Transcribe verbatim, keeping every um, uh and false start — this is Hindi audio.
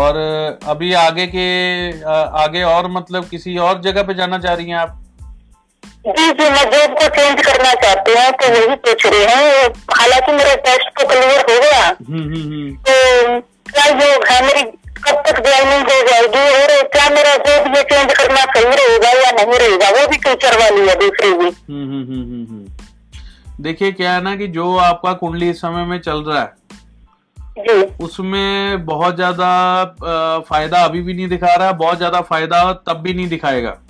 और अभी आगे के आगे और मतलब किसी और जगह पे जाना चाह रही हैं आप? जी जी, मैं जॉब को चेंज करना चाहती हूँ तो वही पूछ रही हूँ। हालांकि मेरा टेस्ट तो क्लियर हो गया, तो क्या जो है मेरी कब तक ज्वाइनिंग हो जाएगी और क्या मेरा जॉब ये चेंज करना सही रहेगा या नहीं रहेगा, वो भी टीचर वाली है दूसरी भी। देखिए क्या है ना कि जो आपका कुंडली इस समय में चल रहा है उसमें बहुत ज्यादा फायदा अभी भी नहीं दिखा रहा है, बहुत ज्यादा फायदा तब भी नहीं दिखाएगा।